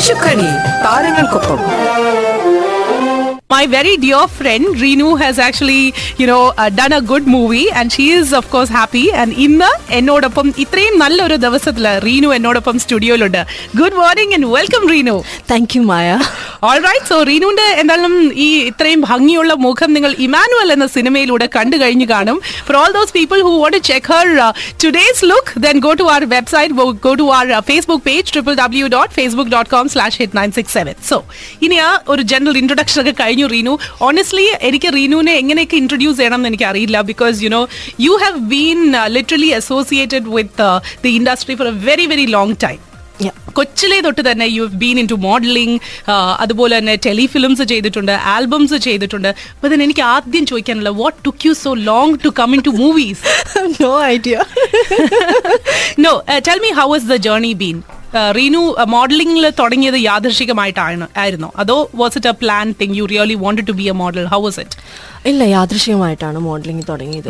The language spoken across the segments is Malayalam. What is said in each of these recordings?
Vishukkani താരങ്ങൾക്കൊപ്പം. My very dear friend Reenu has actually, done a good movie and she is of course happy. And inna ennodopam itrayum nalloru davasathila Reenu ennodopam studio lundu. Good morning and welcome Reenu. Thank you Maya. All right, so Reenuinte endalum ee itrayum bhangiyulla mukham ningal Emmanuel enna cinemayilude kandu kayinju kanum. For all those people who want to check her today's look, then go to our website, go to our Facebook page www.facebook.com/hit967. So iniya oru general introduction okke kay Reenu. Honestly, എനിക്ക് റീനുവിനെ എങ്ങനെയൊക്കെ ഇൻട്രൊഡ്യൂസ് ചെയ്യണം എന്ന് എനിക്കറിയില്ല. Because you have been literally associated with the industry for a very very long time. കൊച്ചിലെ തൊട്ട് തന്നെ you have been into modelling, അതുപോലെ തന്നെ ടെലിഫിലിംസ് ചെയ്തിട്ടുണ്ട്, ആൽബംസ് ചെയ്തിട്ടുണ്ട്. അപ്പോൾ തന്നെ എനിക്ക് ആദ്യം ചോദിക്കാനുള്ള, what took you so long to come into movies? No idea. No, tell me how has the journey been? Reenu മോഡലിംഗിൽ തുടങ്ങിയത് യാദൃശികമായിട്ടായിരുന്നോ അതോ was it a plan thing? You really wanted to be a model? How was it? ഇല്ല, യാദൃശികമായിട്ടാണ് മോഡലിംഗ് തുടങ്ങിയത്.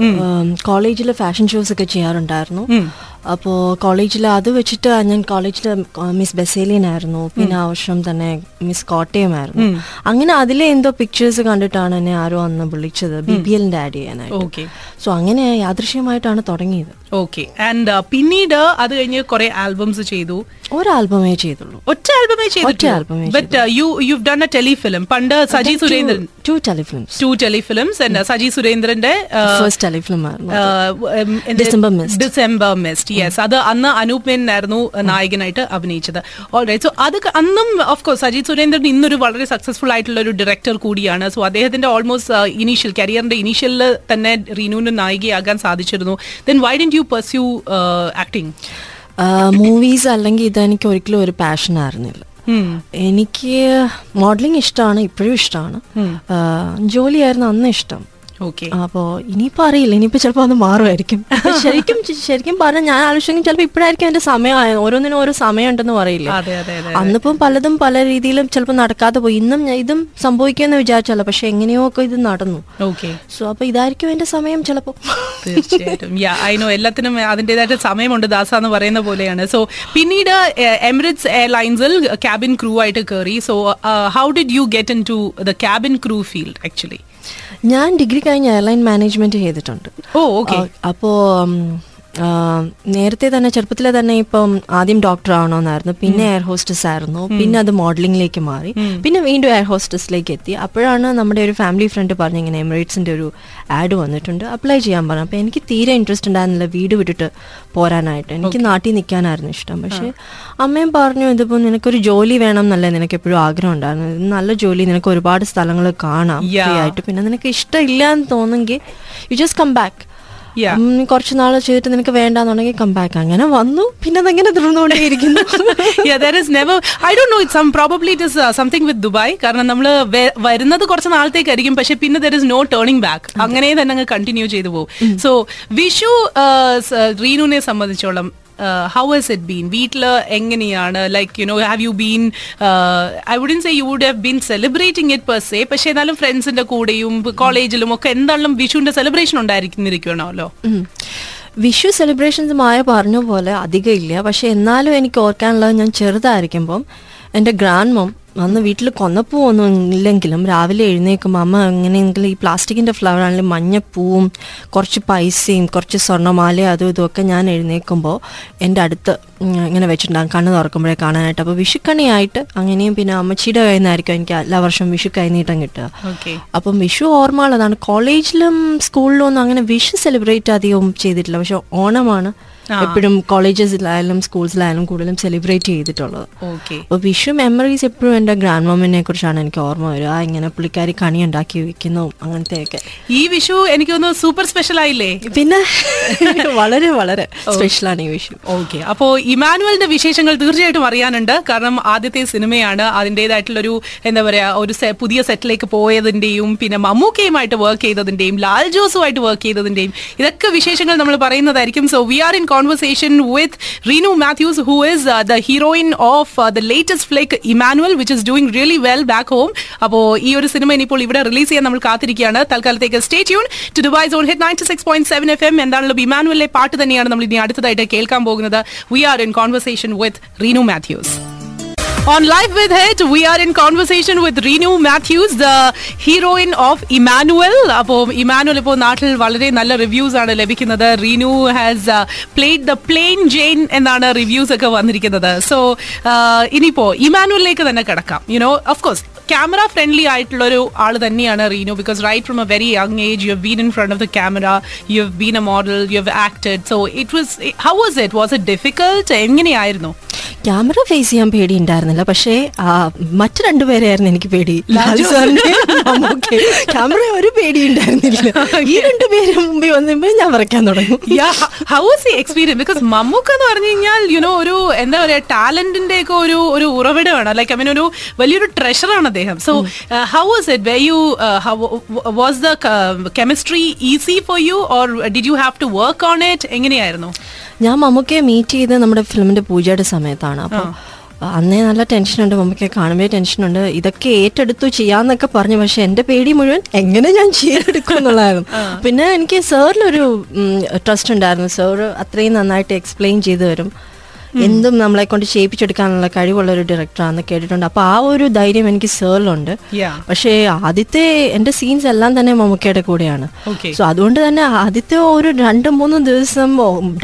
കോളേജിൽ ഫാഷൻ ഷോസ് ഒക്കെ ചെയ്യാറുണ്ടായിരുന്നു. അപ്പോൾ കോളേജിൽ അത് വെച്ചിട്ട് ഞാൻ കോളേജിൽ മിസ് ബസേലിയനായിരുന്നു, പിന്നെ ആ വർഷം തന്നെ മിസ് കോട്ടയമായിരുന്നു. അങ്ങനെ അതിലെ എന്തോ പിക്ചേഴ്സ് കണ്ടിട്ടാണ് എന്നെ ആരോ അന്ന് വിളിച്ചത് BBL ആഡ് ചെയ്യാനായിട്ട്. സോ അങ്ങനെ യാദൃശ്യമായിട്ടാണ് തുടങ്ങിയത്. ഓക്കെ, ആൻഡ് പിന്നീട് അത് കഴിഞ്ഞ് കുറെ ആൽബംസ് ചെയ്തു. ഒരാൽബമേ ചെയ്തുള്ളൂ, ഒറ്റ ആൽബമേ. But you've done a telefilm പണ്ട് Saji Surendran. Two telefilms and Saji സുരേന്ദ്രന്റെ ഫസ്റ്റ് ടെലിഫിലിം ആയിരുന്നു ഡിസംബർ മിസ്റ്റ്. യെസ്, അത് അന്ന് അനൂപ് മേനനായിരുന്നു നായകനായിട്ട് അഭിനയിച്ചത്. ഓൾറൈറ്റ്, സോ അത് അന്നും ഓഫ്കോഴ്സ് സജി സുരേന്ദ്രൻ ഇന്നൊരു വളരെ സക്സസ്ഫുൾ ആയിട്ടുള്ള ഒരു ഡയറക്ടർ കൂടിയാണ്. സോ അദ്ദേഹത്തിന്റെ ഓൾമോസ്റ്റ് കരിയറിന്റെ ഇനീഷ്യലിൽ തന്നെ റീനുവിന് നായികയാകാൻ സാധിച്ചിരുന്നു. Then why did you pursue acting? Movies അല്ലെങ്കിൽ ഇതെനിക്ക് ഒരിക്കലും ഒരു പാഷൻ ആയിരുന്നില്ല. എനിക്ക് മോഡലിംഗ് ഇഷ്ടമാണ്, ഇപ്പോഴും ഇഷ്ടമാണ്. ജോലിയായിരുന്നു അന്ന് ഇഷ്ടം. അപ്പോൾ ഇനിയിപ്പോൾ അറിയില്ല, ഇനിയിപ്പോൾ ചിലപ്പോൾ അത് മാറുമായിരിക്കും. ശരിക്കും പറഞ്ഞാൽ ഞാൻ ആലോചിച്ചെങ്കിൽ ചിലപ്പോൾ ഇപ്പോഴായിരിക്കും അതിൻ്റെ സമയമായ. ഓരോന്നിനും ഓരോ സമയം ഉണ്ടെന്ന് പറയില്ല. അന്നിപ്പം പലതും പല രീതിയിലും ചിലപ്പോൾ നടക്കാതെ പോയി. ഇന്നും ഇതും സംഭവിക്കുമെന്ന് വിചാരിച്ചല്ല, പക്ഷെ എങ്ങനെയോ ഒക്കെ ഇത് നടന്നു. സോ അപ്പോൾ ഇതായിരിക്കും എൻ്റെ സമയം ചിലപ്പോൾ. തീർച്ചയായിട്ടും എല്ലാത്തിനും അതിൻ്റെതായിട്ട് സമയമുണ്ട്, ദാസ എന്ന് പറയുന്ന പോലെയാണ്. സോ പിന്നീട് എമിറേറ്റ്സ് എയർലൈൻസിൽ ക്യാബിൻ ക്രൂ ആയിട്ട് കയറി. So how did you get into the cabin crew field? Actually ഞാൻ ഡിഗ്രി കഴിഞ്ഞ് എയർലൈൻ മാനേജ്മെന്റ് ചെയ്തിട്ടുണ്ട്. അപ്പോൾ നേരത്തെ തന്നെ ചെറുപ്പത്തിലെ തന്നെ ഇപ്പം ആദ്യം ഡോക്ടർ ആവണമെന്നായിരുന്നു, പിന്നെ എയർ ഹോസ്റ്റസ് ആയിരുന്നു, പിന്നെ അത് മോഡലിംഗിലേക്ക് മാറി, പിന്നെ വീണ്ടും എയർ ഹോസ്റ്റസിലേക്ക് എത്തി. അപ്പോഴാണ് നമ്മുടെ ഒരു ഫാമിലി ഫ്രണ്ട് പറഞ്ഞ് ഇങ്ങനെ എമിറേറ്റ്സിൻ്റെ ഒരു ആഡ് വന്നിട്ടുണ്ട്, അപ്ലൈ ചെയ്യാൻ പറഞ്ഞു. അപ്പോൾ എനിക്ക് തീരെ ഇൻട്രസ്റ്റ് ഉണ്ടായിരുന്നില്ല വീട് വിട്ടിട്ട് പോരാനായിട്ട്. എനിക്ക് നാട്ടിൽ നിൽക്കാനായിരുന്നു ഇഷ്ടം. പക്ഷേ അമ്മയും പറഞ്ഞു, ഇതിപ്പോൾ നിനക്കൊരു ജോലി വേണം എന്നല്ലേ നിനക്ക് എപ്പോഴും ആഗ്രഹം ഉണ്ടായിരുന്നു, നല്ല ജോലി, നിനക്ക് ഒരുപാട് സ്ഥലങ്ങൾ കാണാം ഫ്രീ ആയിട്ട്, പിന്നെ നിനക്ക് ഇഷ്ടമില്ല എന്ന് തോന്നുമെങ്കിൽ യു ജസ്റ്റ് കം ബാക്ക്, കുറച്ചു നാൾ ചെയ്തിട്ട് നിനക്ക് വേണ്ടെന്നുണ്ടെങ്കിൽ കം ബാക്ക്. അങ്ങനെ വന്നു, പിന്നെ അതെങ്ങനെ തുടർന്നുകൊണ്ടേയിരിക്കുന്നു. Probably it is something with Dubai, കാരണം നമ്മൾ വരുന്നത് കുറച്ച് നാളത്തേക്കായിരിക്കും, പക്ഷെ പിന്നെ there is no turning back, അങ്ങനെ തന്നെ അങ്ങ് കണ്ടിന്യൂ ചെയ്തു പോകും. സോ വിഷു റീനുവിനെ സംബന്ധിച്ചോളം how has it been? വീട്ടിൽ എങ്ങനെയാണ്? have you been I wouldn't say you would have been celebrating it per se, പക്ഷേ എന്നാലും ഫ്രണ്ട്സിന്റെ കൂടെയും കോളേജിലും ഒക്കെ എന്താണെങ്കിലും വിഷുവിന്റെ സെലിബ്രേഷൻ ഉണ്ടായിരിക്കുന്നിരിക്കണമല്ലോ. വിഷു സെലിബ്രേഷൻസ് മായ പറഞ്ഞ പോലെ അധികം ഇല്ല, പക്ഷെ എന്നാലും എനിക്ക് ഓർക്കാനുള്ളത്, ഞാൻ ചെറുതായിരിക്കുമ്പം എൻ്റെ ഗ്രാൻഡ് മം അന്ന് വീട്ടിൽ കൊന്നപ്പൂ ഒന്നും ഇല്ലെങ്കിലും രാവിലെ എഴുന്നേൽക്കുമ്പോൾ അമ്മ എങ്ങനെയെങ്കിലും ഈ പ്ലാസ്റ്റിക്കിൻ്റെ ഫ്ലവറാണെങ്കിലും മഞ്ഞപ്പൂവും കുറച്ച് പൈസയും കുറച്ച് സ്വർണ്ണമാലയും അതും ഇതുമൊക്കെ ഞാൻ എഴുന്നേൽക്കുമ്പോൾ എൻ്റെ അടുത്ത് ഇങ്ങനെ വെച്ചിട്ടുണ്ടാകും കണ്ണ് തുറക്കുമ്പോഴേ കാണാനായിട്ട്. അപ്പോൾ വിഷുക്കണിയായിട്ട് അങ്ങനെയും പിന്നെ അമ്മച്ചിയുടെ കയ്യിൽ നിന്നായിരിക്കും എനിക്ക് എല്ലാ വർഷം വിഷു കൈനീട്ടം കിട്ടുക. അപ്പം വിഷു ഓർമ്മയുള്ളതാണ്. കോളേജിലും സ്കൂളിലും ഒന്നും അങ്ങനെ വിഷു സെലിബ്രേറ്റ് അധികം ചെയ്തിട്ടില്ല, പക്ഷെ ഓണമാണ് എപ്പോഴും കോളേജസിലായാലും സ്കൂൾസിലായാലും കൂടുതലും സെലിബ്രേറ്റ് ചെയ്തിട്ടുള്ളത്. അപ്പോൾ വിഷു മെമ്മറീസ് എപ്പോഴും എൻ്റെ ഗ്രാൻഡ് മമ്മിനെ കുറിച്ചാണ് എനിക്ക് ഓർമ്മ വരിക, ഇങ്ങനെ പുള്ളിക്കാരി കണി ഉണ്ടാക്കി വെക്കുന്നു, അങ്ങനത്തെയൊക്കെ. ഈ വിഷു എനിക്ക് തോന്നുന്നു സൂപ്പർ സ്പെഷ്യൽ ആയില്ലേ? പിന്നെ വളരെ വളരെ സ്പെഷ്യലാണ് ഈ വിഷു. ഓക്കെ, അപ്പോൾ ഇമാനുവലിന്റെ വിശേഷങ്ങൾ തീർച്ചയായിട്ടും അറിയാനുണ്ട്, കാരണം ആദ്യത്തെ സിനിമയാണ്. അതിൻ്റേതായിട്ടുള്ളൊരു എന്താ പറയുക, ഒരു പുതിയ സെറ്റിലേക്ക് പോയതിൻ്റെയും പിന്നെ മമ്മൂക്കയുമായിട്ട് വർക്ക് ചെയ്തതിൻ്റെയും ലാൽ ജോസുമായിട്ട് വർക്ക് ചെയ്തതിൻ്റെയും ഇതൊക്കെ വിശേഷങ്ങൾ നമ്മൾ പറയുന്നതായിരിക്കും. So we are in conversation with Reenu Matthews, who is the heroine of the latest flick Emmanuel, which is doing really well back home. Apo ee oru cinema inipol ivda release cheyan nammal kaathirikkana. Thalkalathekku stay tuned to Dubai's own hit 96.7 FM. Endanallo Emmanuel le paattu thaniyana nammal ini aduthadayitte kelkan pogunathu. We are in conversation with Reenu Matthews. On Live with Hit, we are in conversation with Renu Matthews, the heroine of Emmanuel. അപ്പോൾ ഇമാനുവൽ ഇപ്പോൾ നാട്ടിൽ വളരെ നല്ല റിവ്യൂസ് ആണ് ലഭിക്കുന്നത്. Reenu has played the plain Jane എന്നാണ് റിവ്യൂസ് ഒക്കെ വന്നിരിക്കുന്നത്. സോ ഇനിയിപ്പോൾ ഇമാനുവലിലേക്ക് തന്നെ കിടക്കാം. യുനോ ഓഫ്കോഴ്സ് ക്യാമറ ഫ്രണ്ട്ലി ആയിട്ടുള്ളൊരു ആൾ തന്നെയാണ് Reenu, because right from a very young age you have been in front of the camera, you have been a model, you have acted. So it was, how was it? Was it difficult? എങ്ങനെയായിരുന്നു? ക്യാമറ ഫേസ് ചെയ്യാൻ പേടി ഉണ്ടായിരുന്നില്ല, പക്ഷേ മറ്റു രണ്ടുപേരെയായിരുന്നു എനിക്ക് പേടി. ക്യാമറ ഒരു പേടി ഉണ്ടായിരുന്നില്ല. ഈ രണ്ടുപേരും മുമ്പിൽ വന്നപ്പോൾ ഞാൻ വരയ്ക്കാൻ തുടങ്ങി. How was the experience? Because Mammukka എന്ന് പറഞ്ഞു കഴിഞ്ഞാൽ യുനോ ഒരു എന്താ പറയുക, ടാലന്റിന്റെ ഒക്കെ ഒരു ഒരു ഉറവിടമാണ്. ലൈക്ക് ഐ മീൻ ഒരു വലിയൊരു ട്രഷറാണ് അദ്ദേഹം. So how was it? Were you, was the chemistry easy for you or did you have to work on it? എങ്ങനെയായിരുന്നു? ഞാൻ മമ്മൂക്കയെ മീറ്റ് ചെയ്ത് നമ്മുടെ ഫിലിമിന്റെ പൂജയുടെ സമയത്താണ്. അപ്പോൾ അന്നേ നല്ല ടെൻഷനുണ്ട്, മമ്മൂക്കയെ കാണുമ്പോൾ ടെൻഷനുണ്ട്, ഇതൊക്കെ ഏറ്റെടുത്തു ചെയ്യാന്നൊക്കെ പറഞ്ഞു. പക്ഷെ എൻ്റെ പേടി മുഴുവൻ എങ്ങനെ ഞാൻ ചെയ്തെടുക്കും എന്നുള്ളതായിരുന്നു. പിന്നെ എനിക്ക് സാറിലൊരു ട്രസ്റ്റ് ഉണ്ടായിരുന്നു. സാറ് അത്രയും നന്നായിട്ട് എക്സ്പ്ലെയിൻ ചെയ്തു തരും, എന്തും നമ്മളെ കൊണ്ട് ചെയ്യിപ്പിച്ചെടുക്കാനുള്ള കഴിവുള്ള ഒരു ഡയറക്ടറാണെന്ന് കേട്ടിട്ടുണ്ട്. അപ്പോൾ ആ ഒരു ധൈര്യം എനിക്ക് സാറിലുണ്ട്. പക്ഷേ ആദ്യത്തെ എൻ്റെ സീൻസ് എല്ലാം തന്നെ മമ്മൂക്കയുടെ കൂടെയാണ്. സോ അതുകൊണ്ട് തന്നെ ആദ്യത്തെ ഒരു 2-3 ദിവസം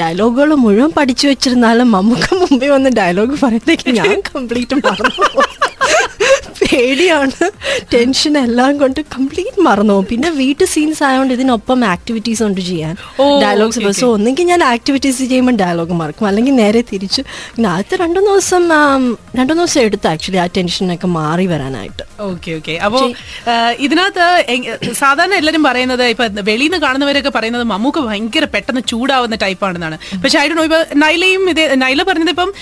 ഡയലോഗുകൾ മുഴുവൻ പഠിച്ചു വെച്ചിരുന്നാലും മമ്മൂക്ക മുമ്പിൽ വന്ന് ഡയലോഗ് പറയുമ്പോഴത്തേക്ക് ഞാൻ കംപ്ലീറ്റ് മറന്നു. പേടിയാണ്, ടെൻഷൻ എല്ലാം കൊണ്ട് കംപ്ലീറ്റ് മറന്നു. പിന്നെ വീട്ടു സീൻസ് ആയതുകൊണ്ട് ഇതിനൊപ്പം ആക്ടിവിറ്റീസ് ഉണ്ട് ചെയ്യാൻ, ഡയലോഗ്സ്. സോ ഒന്നെങ്കിൽ ഞാൻ ആക്ടിവിറ്റീസ് ചെയ്യുമ്പോൾ ഡയലോഗ് മറക്കും, അല്ലെങ്കിൽ നേരെ തിരിച്ച്. പിന്നെ ആദ്യത്തെ 2 ദിവസം എടുത്ത് ആക്ച്വലി ആ ടെൻഷനൊക്കെ മാറി വരാനായിട്ട്. Okay okay. അപ്പോൾ ഇതിനകത്ത് സാധാരണ എല്ലാവരും പറയുന്നത്, ഇപ്പം വെളിയിൽ നിന്ന് കാണുന്നവരൊക്കെ പറയുന്നത് മമ്മൂക്ക് ഭയങ്കര പെട്ടെന്ന് ചൂടാവുന്ന ടൈപ്പാണെന്നാണ്. പക്ഷേ ഐ ഡോ, ഇപ്പം നൈലയും ഇത് നൈല പറഞ്ഞത്, ഇപ്പം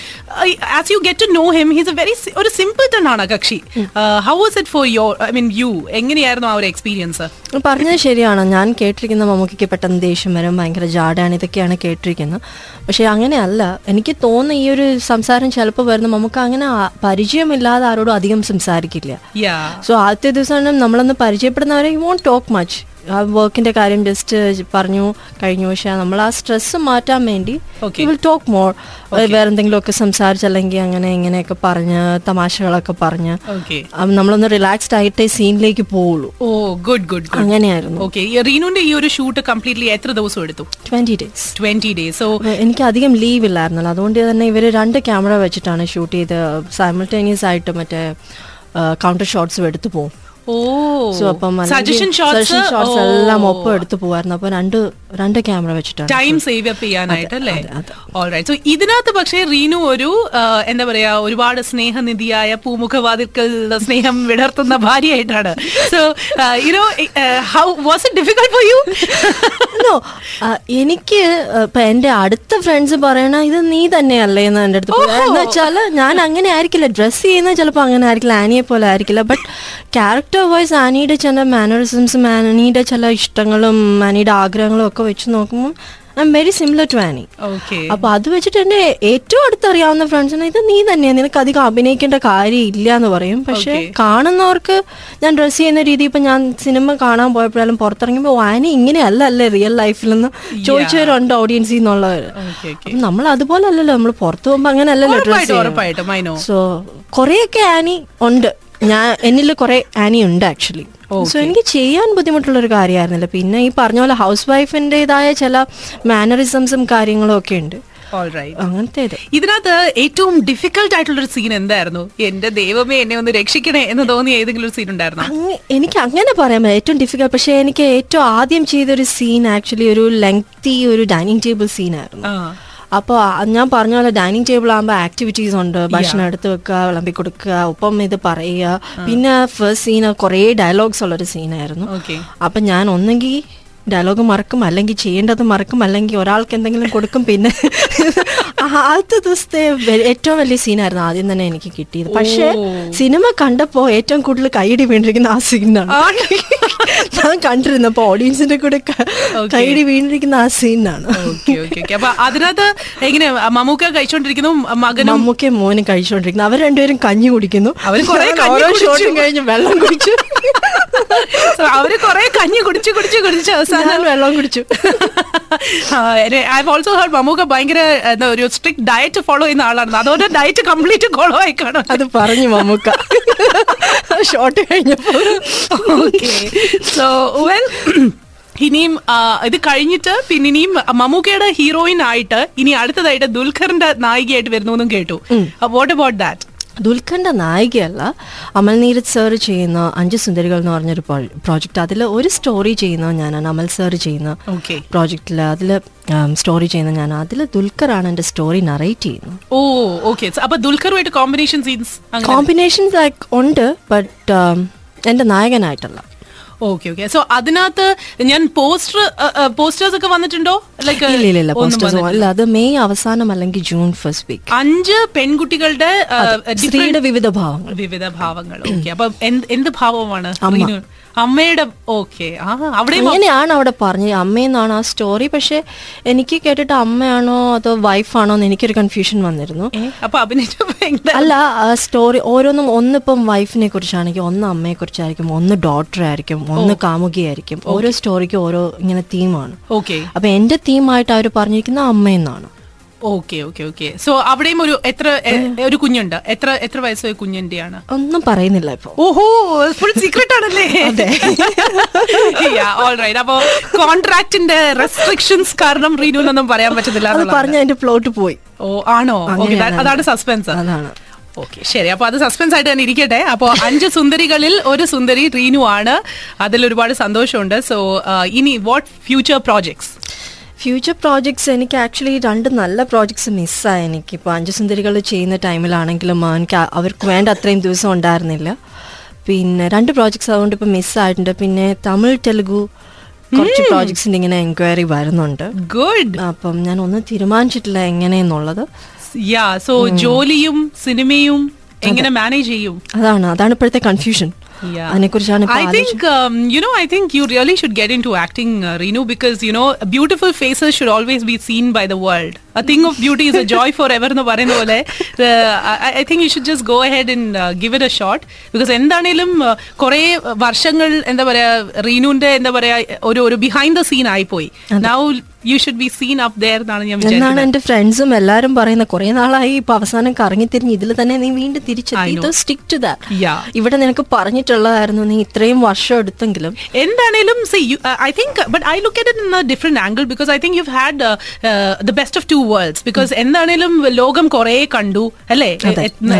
as you get to know him, he's a very ഒരു സിമ്പിൾ ആണ് കക്ഷി. How was it for your, I mean you, എങ്ങനെയായിരുന്നു ആ ഒരു എക്സ്പീരിയൻസ്? പറഞ്ഞത് ശരിയാണ്. ഞാൻ കേട്ടിരിക്കുന്ന മമ്മൂക്കിക്ക് പെട്ടെന്ന് ദേഷ്യം വരും, ഭയങ്കര ജാടാണ്, ഇതൊക്കെയാണ് കേട്ടിരിക്കുന്നത്. പക്ഷേ അങ്ങനെയല്ല എനിക്ക് തോന്നുന്നു. ഈ ഒരു സംസാരം ചിലപ്പോൾ വരുന്ന മമ്മൂക്ക അങ്ങനെ പരിചയമില്ലാതെ ആരോടും അധികം സംസാരിക്കില്ല. സോ ആദ്യത്തെ ദിവസം നമ്മളൊന്ന് പരിചയപ്പെടുന്നവരെ യു വോണ്ട് ടോക്ക് മച്ച്. ആ വർക്കിന്റെ കാര്യം ജസ്റ്റ് പറഞ്ഞു കഴിഞ്ഞു. പക്ഷേ നമ്മൾ ആ സ്ട്രെസ് മാറ്റാൻ വേണ്ടി വിൽ ടോക്ക് മോർ. വേറെ എന്തെങ്കിലും ഒക്കെ സംസാരിച്ചല്ലെങ്കിൽ അങ്ങനെ ഇങ്ങനെയൊക്കെ പറഞ്ഞ് തമാശകളൊക്കെ പറഞ്ഞ് നമ്മളൊന്ന് റിലാക്സ്ഡ് ആയിട്ടേ സീനിലേക്ക് പോവുള്ളൂ. Oh good good. അങ്ങനെയായിരുന്നു. ഓക്കെ. റീനുവിന്റെ ഈ ഒരു ഷൂട്ട് കംപ്ലീറ്റ്ലി എത്ര ദിവസം എടുത്തു? 20 days. 20 days. സോ എനിക്ക് അധികം ലീവ് ഇല്ലായിരുന്നല്ലോ, അതുകൊണ്ട് തന്നെ ഇവർ 2 ക്യാമറ വെച്ചിട്ടാണ് ഷൂട്ട് ചെയ്ത് സൈമിൾട്ടേനിയസ് ആയിട്ട് മറ്റേ കൗണ്ടർ ഷോട്ട്സും എടുത്തു പോകും. സജഷൻ ഷോട്ട്സ് എല്ലാം ഒപ്പം എടുത്തു പോവായിരുന്നു. അപ്പൊ 2 ക്യാമറ വെച്ചിട്ടാണ് ടൈം സേവ് അപ്പ് ചെയ്യാനായിട്ടല്ലേ? ഓൾറൈറ്റ്. സോ ഇതിനകത്ത് പക്ഷേ റീനു ഒരു എന്താ പറയാ, ഒരുപാട് സ്നേഹനിധിയായ പൂമുഖവാതിൽക്കൽ സ്നേഹം വിടർത്തുന്ന ഭാര്യയായിട്ടാണ്. So you know how was it difficult for you? No, എനിക്ക് ഇപ്പൊ എന്റെ അടുത്ത ഫ്രണ്ട്സ് പറയണ ഇത് നീ തന്നെയല്ലേ എന്ന് എന്റെ അടുത്ത്. എന്ന് വെച്ചാൽ ഞാൻ അങ്ങനെ ആയിരിക്കില്ല ഡ്രസ് ചെയ്യുന്നത്, ചിലപ്പോൾ അങ്ങനെ ആയിരിക്കില്ല, ആനിയെ പോലെ ആയിരിക്കില്ല. ബട്ട് ക്യാരക്ടർ വൈസ് ആനിയുടെ ചില മാനറിസംസും ആനിയുടെ ചില ഇഷ്ടങ്ങളും ആനിയുടെ ആഗ്രഹങ്ങളും ഒക്കെ വെച്ച് നോക്കുമ്പോൾ I M very similar to Annie. അപ്പൊ അത് വെച്ചിട്ട് എന്റെ ഏറ്റവും അടുത്തറിയാവുന്ന ഫ്രണ്ട്സിന് ഇത് നീ തന്നെയാണ്, നിനക്ക് അധികം അഭിനയിക്കേണ്ട കാര്യം ഇല്ല എന്ന് പറയും. പക്ഷെ കാണുന്നവർക്ക് ഞാൻ ഡ്രസ് ചെയ്യുന്ന രീതി, ഇപ്പൊ ഞാൻ സിനിമ കാണാൻ പോയപ്പോഴും പുറത്തിറങ്ങിയപ്പോൾ ആനി ഇങ്ങനെയല്ല അല്ലേ റിയൽ ലൈഫിലെന്ന് ചോദിച്ചവരുണ്ട് ഓഡിയൻസിൽ നിന്നുള്ളവർ. നമ്മൾ അതുപോലെ അല്ലല്ലോ, നമ്മൾ പുറത്തു പോകുമ്പോ അങ്ങനെ അല്ലല്ലോ ഡ്രസ് ചെയ്യും. സോ കുറെയൊക്കെ ആനി ഉണ്ട്, ഞാൻ എന്നിൽ കുറെ ആനി ഉണ്ട് ആക്ച്വലി. സോ എനിക്ക് ചെയ്യാൻ ബുദ്ധിമുട്ടുള്ളൊരു കാര്യമായിരുന്നില്ല. പിന്നെ ഈ പറഞ്ഞ പോലെ ഹൗസ് വൈഫിൻ്റെതായ ചില മാനറിസംസും കാര്യങ്ങളും ഒക്കെ ഉണ്ട്. ഇതിനകത്ത് ഏറ്റവും ഡിഫിക്കൽട്ട് ആയിട്ടുള്ളൊരു സീൻ എന്തായിരുന്നു? എന്റെ ദൈവമേ എന്നെ ഒന്ന് രക്ഷിക്കണേ എന്ന് തോന്നിയ ഏതെങ്കിലും ഒരു സീൻ ഉണ്ടായിരുന്നു? എനിക്ക് അങ്ങനെ പറയാൻ ഏറ്റവും ഡിഫിക്കൽട്ട്, പക്ഷെ എനിക്ക് ഏറ്റവും ആദ്യം ചെയ്തൊരു സീൻ ആക്ച്വലി ഒരു ലെങ്തി ഒരു ഡൈനിങ് ടേബിൾ സീനായിരുന്നു. അപ്പോൾ ഞാൻ പറഞ്ഞ പോലെ ഡൈനിങ് ടേബിൾ ആകുമ്പോൾ ആക്ടിവിറ്റീസ് ഉണ്ട്, ഭക്ഷണം എടുത്ത് വെക്കുക, വിളമ്പി കൊടുക്കുക, ഒപ്പം ഇത് പറയുക. പിന്നെ ഫസ്റ്റ് സീന് കുറേ ഡയലോഗ്സ് ഉള്ളൊരു സീനായിരുന്നു. അപ്പം ഞാൻ ഒന്നെങ്കിൽ ഡയലോഗ് മറക്കും, അല്ലെങ്കിൽ ചെയ്യേണ്ടത് മറക്കും, അല്ലെങ്കിൽ ഒരാൾക്ക് എന്തെങ്കിലും കൊടുക്കും. പിന്നെ ആദ്യത്തെ ദിവസത്തെ ഏറ്റവും വലിയ സീനായിരുന്നു ആദ്യം തന്നെ എനിക്ക് കിട്ടിയത്. പക്ഷേ സിനിമ കണ്ടപ്പോൾ ഏറ്റവും കൂടുതൽ കൈയിടി വീണിരിക്കുന്ന ആ സീനാണ് ഞാൻ കണ്ടിരുന്നത്. അപ്പോൾ ഓഡിയൻസിന്റെ കൂടെ കൈയിടി വീണിരിക്കുന്ന ആ സീനാണ്. അപ്പൊ അതിനകത്ത് എങ്ങനെ മമ്മൂക്ക കഴിച്ചോണ്ടിരിക്കുന്നു, മമ്മൂക്കയും മോനും കഴിച്ചോണ്ടിരിക്കുന്നു, അവർ രണ്ടുപേരും കഞ്ഞി കുടിക്കുന്നു, അവർ കഴിഞ്ഞ് വെള്ളം കുടിച്ചു, അവര് കുറെ കഞ്ഞി കുടിച്ചു കുടിച്ചു കുടിച്ചു അവസാനം വെള്ളം കുടിച്ചു. ഐ ഓൾസോ ഹേർഡ് മമ്മൂക്ക ഭയങ്കര ഒരു സ്ട്രിക്ട് ഡയറ്റ് ഫോളോ ചെയ്യുന്ന ആളാണ്. അതോടെ ഡയറ്റ് കംപ്ലീറ്റ് ഫോളോ ആയി കാണും. അത് പറഞ്ഞു മമ്മൂക്ക ഷോർട്ട് കഴിഞ്ഞപ്പോൾ. ഓക്കെ, സോ വെൽ ഇനിയും ഇത് കഴിഞ്ഞിട്ട് പിന്നെ ഇനിയും മമ്മൂക്കയുടെ ഹീറോയിൻ ആയിട്ട് ഇനി അടുത്തതായിട്ട് ദുൽഖറിന്റെ നായികയായിട്ട് വരുന്നു കേട്ടു. What about that? ദുൽഖറിൻ്റെ നായികയല്ല, അമൽ നീരജ് സാർ ചെയ്യുന്ന അഞ്ച് സുന്ദരികൾ എന്ന് പറഞ്ഞൊരു പ്രോജക്റ്റ്, അതിൽ ഒരു സ്റ്റോറി ചെയ്യുന്ന ഞാനാണ്. അമൽ സാർ ചെയ്യുന്ന പ്രോജക്റ്റിൽ അതിൽ സ്റ്റോറി ചെയ്യുന്ന ഞാനാണ്. അതിൽ ദുൽഖറാണ് എൻ്റെ സ്റ്റോറി നറേറ്റ് ചെയ്യുന്നത്. ഓ ഓക്കെ. അപ്പോൾ ദുൽഖറുമായിട്ട് കോമ്പിനേഷൻ സീൻസ് ലൈക്ക് ഉണ്ട്, ബട്ട് എൻ്റെ നായകനായിട്ടല്ല. Okay okay. സോ അതിനകത്ത് ഞാൻ പോസ്റ്റേഴ്സ് ഒക്കെ വന്നിട്ടുണ്ടോ? ലൈക്ക് ഇല്ല, അത് മെയ് അവസാനം അല്ലെങ്കിൽ ജൂൺ ഫസ്റ്റ് വീക്ക്. 5 പെൺകുട്ടികളുടെ വിവിധ ഭാവങ്ങൾ. വിവിധ ഭാവങ്ങൾ. ഓക്കെ. അപ്പൊ എന്ത് ഭാവമാണ്? അമ്മയുടെ. ഓക്കെ. ആ, അവിടെ അങ്ങനെയാണ് അവിടെ പറഞ്ഞത്, അമ്മയെന്നാണ് ആ സ്റ്റോറി. പക്ഷെ എനിക്ക് കേട്ടിട്ട് അമ്മയാണോ അതോ വൈഫാണോ എന്ന് എനിക്കൊരു കൺഫ്യൂഷൻ വന്നിരുന്നു. അപ്പൊ അഭിനയിച്ച അല്ല സ്റ്റോറി ഓരോന്നും, ഒന്നിപ്പം വൈഫിനെ കുറിച്ചാണെങ്കിൽ, ഒന്ന് അമ്മയെ കുറിച്ചായിരിക്കും, ഒന്ന് ഡോട്ടറെ ആയിരിക്കും, ഒന്ന് കാമുകിയായിരിക്കും. ഓരോ സ്റ്റോറിക്കും ഓരോ ഇങ്ങനെ തീമാണ്. ഓക്കെ. അപ്പൊ എന്റെ തീമായിട്ട് അവർ പറഞ്ഞിരിക്കുന്ന അമ്മയെന്നാണ്. Okay okay okay. സോ അവിടെയും ഒരു കുഞ്ഞുണ്ട്. എത്ര വയസ്സ് കുഞ്ഞിന്റെ ആണ്? ഒന്നും പറയുന്നില്ല ഇപ്പൊ. ഓഹോ, ഫുൾ സീക്രട്ട് ആണല്ലേ. ഓൾറൈറ്റ്. അപ്പൊ കോൺട്രാക്ടിന്റെ റെസ്ട്രിക്ഷൻസ് കാരണം റീനൂലൊന്നും പറയാൻ പറ്റുന്നില്ല. അത് പറഞ്ഞ അതിന്റെ പ്ലോട്ട് പോയി. ഓ ആണോ? അതാണ് സസ്പെൻസ്. അതാണ്. ഓക്കെ, ശരി. അപ്പോൾ അത് സസ്പെൻസ് ആയിട്ട് തന്നെ ഇരിക്കട്ടെ. അപ്പോൾ 5 സുന്ദരികളിൽ ഒരു സുന്ദരി റീനു ആണ്. അതിലൊരുപാട് സന്തോഷമുണ്ട്. സോ ഇനി what future projects? Future projects എനിക്ക് ആക്ച്വലി 2 നല്ല പ്രോജക്ട്സ് മിസ്സായി. എനിക്കിപ്പോൾ 5 സുന്ദരികൾ ചെയ്യുന്ന ടൈമിലാണെങ്കിലും എനിക്ക് അവർക്ക് വേണ്ട അത്രയും ദിവസം ഉണ്ടായിരുന്നില്ല. പിന്നെ 2 പ്രോജക്ട്സ് അതുകൊണ്ട് ഇപ്പോൾ മിസ്സായിട്ടുണ്ട്. പിന്നെ തമിഴ് തെലുഗു കുറച്ച് പ്രോജക്ട്സിൻ്റെ ഇങ്ങനെ എൻക്വയറി വരുന്നുണ്ട്. ഗുഡ്. അപ്പം ഞാൻ ഒന്നും തീരുമാനിച്ചിട്ടില്ല എങ്ങനെയെന്നുള്ളത്. യാ, സോ ജോലിയും സിനിമയും എങ്ങനെ മാനേജ് ചെയ്യും? അതാണ് ഇപ്പോഴത്തെ confusion. Yeah. I think you really should get into acting, Reenu, because beautiful faces should always be seen by the world. A thing of beauty is a joy forever. No parayna pole. I think you should just go ahead and give it a shot, because എന്താണെങ്കിലും കുറേ വർഷങ്ങൾ എന്താ പറയാ റീനുന്റെ എന്താ പറയാ ഒരു ബിഹൈൻഡ് ദ സീൻ ആയിപ്പോയി. Now you should be seen up there എന്നാണ് ഞാൻ വിചാരിക്കുന്നത്. എന്നാണ് എന്റെ ഫ്രണ്ട്സും എല്ലാരും പറയുന്നത്. കുറേ നാളായി ഇപ്പൊ അവസാനം കറങ്ങി തിരിഞ്ഞ് ഇതിൽ തന്നെ നീ വീണ്ടും തിരിച്ചെത്തി. Stick to that. ഇവിടെ നിനക്ക് പറഞ്ഞിട്ടുള്ളതായിരുന്നു, നീ ഇത്രയും വർഷം എടുത്തെങ്കിലും എന്താണേലും. I think, but I look at it in a different angle, because I think you've had the best of two worlds, because എന്താണേലും ലോകം കുറേ കണ്ടു അല്ലേ.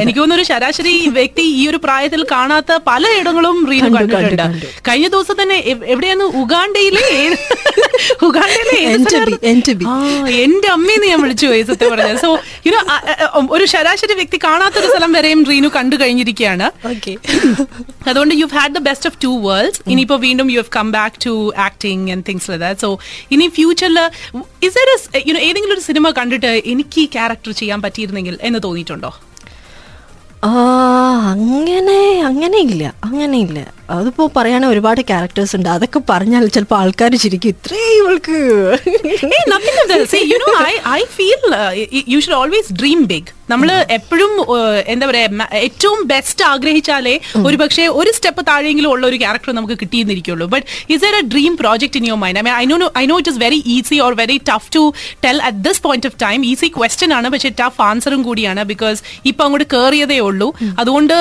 എനിക്ക് തോന്നുന്നു ഒരു ശരാശരി വ്യക്തി ഈ ഒരു പ്രായത്തിൽ കാണാത്ത പലയിടങ്ങളും റീനു കണ്ടിട്ടുണ്ട്. കഴിഞ്ഞ ദിവസം തന്നെ എവിടെയാണ് ഉഗാണ്ടയിലെ എന്റെ അമ്മയെന്ന് ഞാൻ വിളിച്ചു പോയി സത്യം പറഞ്ഞത്. സോ ഒരു ശരാശരി വ്യക്തി കാണാത്തൊരു സ്ഥലം വരെയും റീനു കണ്ടു കഴിഞ്ഞിരിക്കുകയാണ്. അതുകൊണ്ട് you had the best of two worlds. ഇനിയിപ്പോ വീണ്ടും you have come back to acting and things like that. So ഇനി ഫ്യൂച്ചറിൽ ഏതെങ്കിലും ഒരു സിനിമ കണ്ടിട്ട് എനിക്ക് ഈ ക്യാരക്ടർ ചെയ്യാൻ പറ്റിയിരുന്നെങ്കിൽ എന്ന് തോന്നിയിട്ടുണ്ടോ? അങ്ങനെയില്ല. അതിപ്പോ പറയാനേ ഒരുപാട് ക്യാരക്ടേഴ്സ് ഉണ്ട്. അതൊക്കെ പറഞ്ഞാൽ ചിലപ്പോൾ ആൾക്കാർ ശരിക്കും ഇത്രയും you should always dream big. നമ്മൾ എപ്പോഴും എന്താ പറയാ ഏറ്റവും ബെസ്റ്റ് ആഗ്രഹിച്ചാലേ ഒരു പക്ഷേ ഒരു സ്റ്റെപ്പ് താഴെയെങ്കിലും ഉള്ള ഒരു ക്യാരക്ടർ നമുക്ക് കിട്ടിയെന്നിരിക്കുള്ളൂ. But is there a dream project in your mind? I know it is very easy or very tough to tell at this point of time. Easy question ആണ്, പക്ഷേ ടഫ് ആൻസറും കൂടിയാണ്. ബിക്കോസ് ഇപ്പൊ അങ്ങോട്ട് കയറിയതേ ഉള്ളൂ. അതുകൊണ്ട്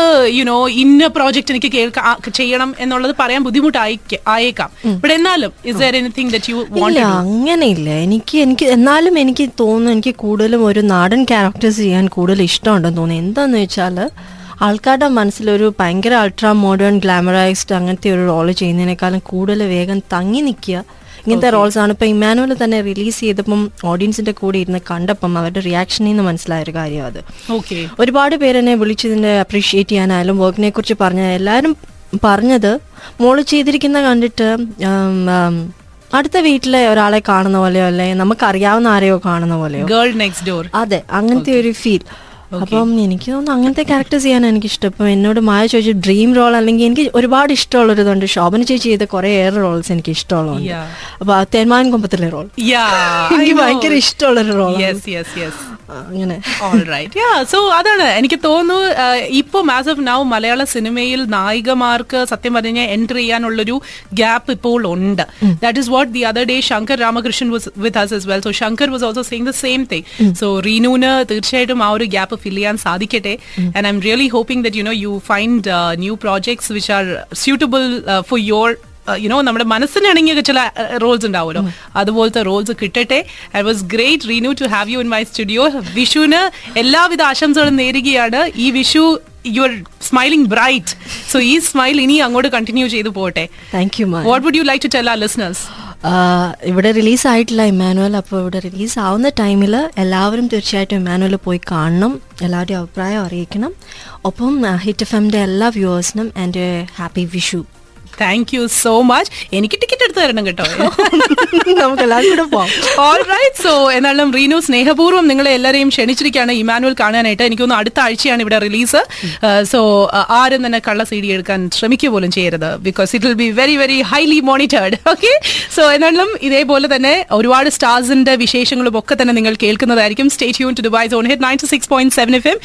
ഇന്ന പ്രോജക്ട് എനിക്ക് ചെയ്യണം എന്നുള്ളത് പറയാൻ ബുദ്ധിമുട്ടായേക്കാം. ബട്ട് എന്നാലും is there anything that you want? അങ്ങനെയില്ല. എനിക്ക് എന്നാലും എനിക്ക് തോന്നുന്നു എനിക്ക് കൂടുതലും ഒരു നാടൻ ക്യാരക്ടേഴ്സ് ചെയ്യാൻ കൂടുതൽ ഇഷ്ടമുണ്ടെന്ന് തോന്നി. എന്താന്ന് വെച്ചാൽ ആൾക്കാരുടെ മനസ്സിലൊരു ഭയങ്കര അൾട്രാ മോഡേൺ ഗ്ലാമറൈസ്ഡ് അങ്ങനത്തെ ഒരു റോള് ചെയ്യുന്നതിനേക്കാളും കൂടുതൽ വേഗം തങ്ങി നിൽക്കുക ഇങ്ങനത്തെ റോൾസ് ആണ്. ഇപ്പം ഇമ്മാനുവൽ തന്നെ റിലീസ് ചെയ്തപ്പം ഓഡിയൻസിന്റെ കൂടെ ഇരുന്ന് കണ്ടപ്പം അവരുടെ റിയാക്ഷനിൽ നിന്ന് മനസ്സിലായൊരു കാര്യം അത്. ഒരുപാട് പേരെന്നെ വിളിച്ചതിന്റെ അപ്രീഷിയേറ്റ് ചെയ്യാനായാലും വർക്കിനെ കുറിച്ച് പറഞ്ഞ എല്ലാവരും പറഞ്ഞത് മോള് ചെയ്തിരിക്കുന്ന കണ്ടിട്ട് അടുത്ത വീട്ടിലെ ഒരാളെ കാണുന്ന പോലെയോ അല്ലെ നമുക്കറിയാവുന്ന ആരെയോ കാണുന്ന പോലെയോ, ഗേൾ നെക്സ്റ്റ് ഡോർ, അതെ അങ്ങനത്തെ ഒരു ഫീൽ. അപ്പം എനിക്ക് തോന്നുന്നു അങ്ങനത്തെ ക്യാരക്ടേഴ്സ് ചെയ്യാൻ എനിക്കിഷ്ടം. ഇപ്പം എന്നോട് മായ ചോദിച്ചു ഡ്രീം റോൾ അല്ലെങ്കിൽ എനിക്ക് ഒരുപാട് ഇഷ്ടമുള്ളൊരിതുണ്ട്. ശോഭന ചേച്ചി ചെയ്ത കുറേ ഏറെ റോൾസ് എനിക്ക് ഇഷ്ടമുള്ളതുണ്ട്. അപ്പോൾ തേന്മാൻ കുമ്പത്തിലെ റോൾ എനിക്ക് ഭയങ്കര ഇഷ്ടമുള്ളൊരു റോൾ. അങ്ങനെ സോ അതാണ് എനിക്ക് തോന്നുന്നു ഇപ്പം ആസ് ഓഫ് നൗ മലയാള സിനിമയിൽ നായികമാർക്ക് സത്യം പറഞ്ഞാൽ എൻട്രി ചെയ്യാനുള്ളൊരു ഗ്യാപ്പ് ഇപ്പോൾ ഉണ്ട്. That is what the other day Shankar Ramakrishnan was with us as well. So Shankar was also saying the same thing. So റീനൂന് തീർച്ചയായിട്ടും ആ ഒരു ഗ്യാപ്പ് ഫില്ല് ചെയ്യാൻ സാധിക്കട്ടെ. And I'm really hoping that you find new projects which are suitable for your നമ്മുടെ മനസ്സിനാണെങ്കിൽ ചില റോൾസ് ഉണ്ടാവുമല്ലോ, അതുപോലത്തെ റോൾസ് കിട്ടട്ടെ. It was great Reenu to have you in my studio. വിഷുവിന് എല്ലാവിധ ആശംസകളും നേരുകയാണ്. ഈ Vishu your smiling bright. So ഈ സ്മൈൽ ഇനി അങ്ങോട്ട് കണ്ടിന്യൂ ചെയ്തു പോട്ടെ. Thank you. What would you like to tell our listeners? ഇവിടെ റിലീസായിട്ടില്ല ഇമ്മാനുവൽ, അപ്പോൾ ഇവിടെ റിലീസാവുന്ന ടൈമിൽ എല്ലാവരും തീർച്ചയായിട്ടും ഇമ്മാനുവൽ പോയി കാണണം, എല്ലാവരുടെയും അഭിപ്രായം അറിയിക്കണം. ഒപ്പം ഹിറ്റ് എഫ് എമ്മിൻ്റെ എല്ലാ വ്യൂവേഴ്സിനും എൻ്റെ happy Vishu. Thank you so much. എനിക്ക് ടിക്കറ്റ് എടുത്ത് തരണം കേട്ടോ, നമുക്ക് എല്ലാവരും കൂടെ പോവാം. ഓൾറൈറ്റ്. സോ എന്നാലും റീനു സ്നേഹപൂർവ്വം നിങ്ങളെ എല്ലാവരെയും ക്ഷണിച്ചിരിക്കുകയാണ് ഇമ്മാനുവൽ കാണാനായിട്ട്. എനിക്കൊന്ന് അടുത്ത ആഴ്ചയാണ് ഇവിടെ റിലീസ്. സോ ആരും തന്നെ കള്ള സി ഡി എടുക്കാൻ ശ്രമിക്കുക പോലും ചെയ്യരുത്, because it will be very very highly monitored. Okay. So എന്നാലും ഇതേപോലെ തന്നെ ഒരുപാട് സ്റ്റാർസിന്റെ വിശേഷങ്ങളും ഒക്കെ തന്നെ നിങ്ങൾ കേൾക്കുന്നതായിരിക്കും. Stay tune to Dubai's on hit 96.7 FM.